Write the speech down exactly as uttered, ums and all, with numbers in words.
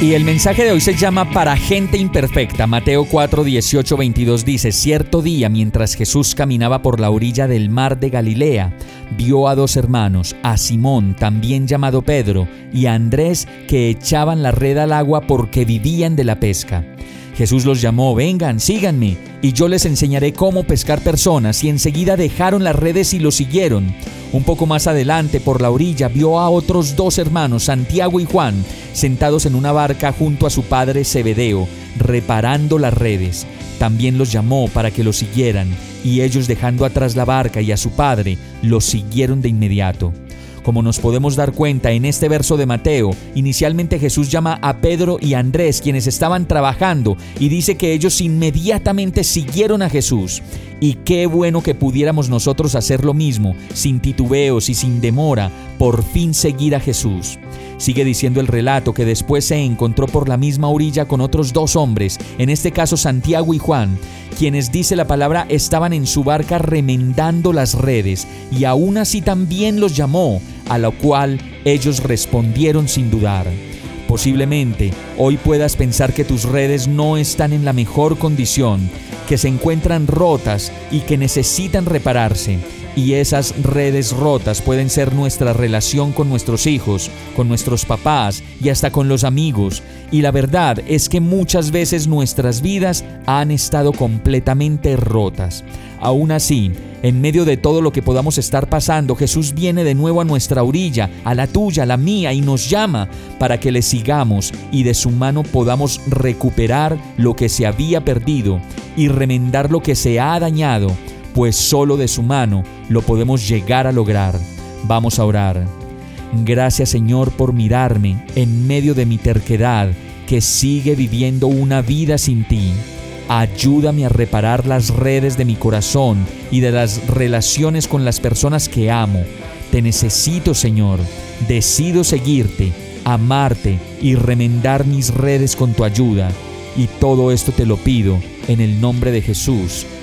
Y el mensaje de hoy se llama Para gente imperfecta. Mateo cuatro, dieciocho, veintidós dice: Cierto día, mientras Jesús caminaba por la orilla del mar de Galilea, vio a dos hermanos, a Simón, también llamado Pedro, y a Andrés, que echaban la red al agua porque vivían de la pesca. Jesús los llamó: Vengan, síganme, y yo les enseñaré cómo pescar personas. Y enseguida dejaron las redes y lo siguieron. Un poco más adelante, por la orilla, vio a otros dos hermanos, Santiago y Juan, sentados en una barca junto a su padre Zebedeo, reparando las redes. También los llamó para que los siguieran, y ellos, dejando atrás la barca y a su padre, los siguieron de inmediato. Como nos podemos dar cuenta en este verso de Mateo, inicialmente Jesús llama a Pedro y a Andrés, quienes estaban trabajando, y dice que ellos inmediatamente siguieron a Jesús. Y qué bueno que pudiéramos nosotros hacer lo mismo, sin titubeos y sin demora, por fin seguir a Jesús. Sigue diciendo el relato que después se encontró por la misma orilla con otros dos hombres, en este caso Santiago y Juan, quienes, dice la palabra, estaban en su barca remendando las redes, y aún así también los llamó, a lo cual ellos respondieron sin dudar. Posiblemente hoy puedas pensar que tus redes no están en la mejor condición, que se encuentran rotas y que necesitan repararse. Y esas redes rotas pueden ser nuestra relación con nuestros hijos, con nuestros papás y hasta con los amigos. Y la verdad es que muchas veces nuestras vidas han estado completamente rotas. Aún así, en medio de todo lo que podamos estar pasando, Jesús viene de nuevo a nuestra orilla, a la tuya, a la mía, y nos llama para que le sigamos y de su mano podamos recuperar lo que se había perdido y remendar lo que se ha dañado, pues solo de su mano lo podemos llegar a lograr. Vamos a orar. Gracias, Señor, por mirarme en medio de mi terquedad, que sigue viviendo una vida sin ti. Ayúdame a reparar las redes de mi corazón y de las relaciones con las personas que amo. Te necesito, Señor. Decido seguirte, amarte y remendar mis redes con tu ayuda. Y todo esto te lo pido en el nombre de Jesús.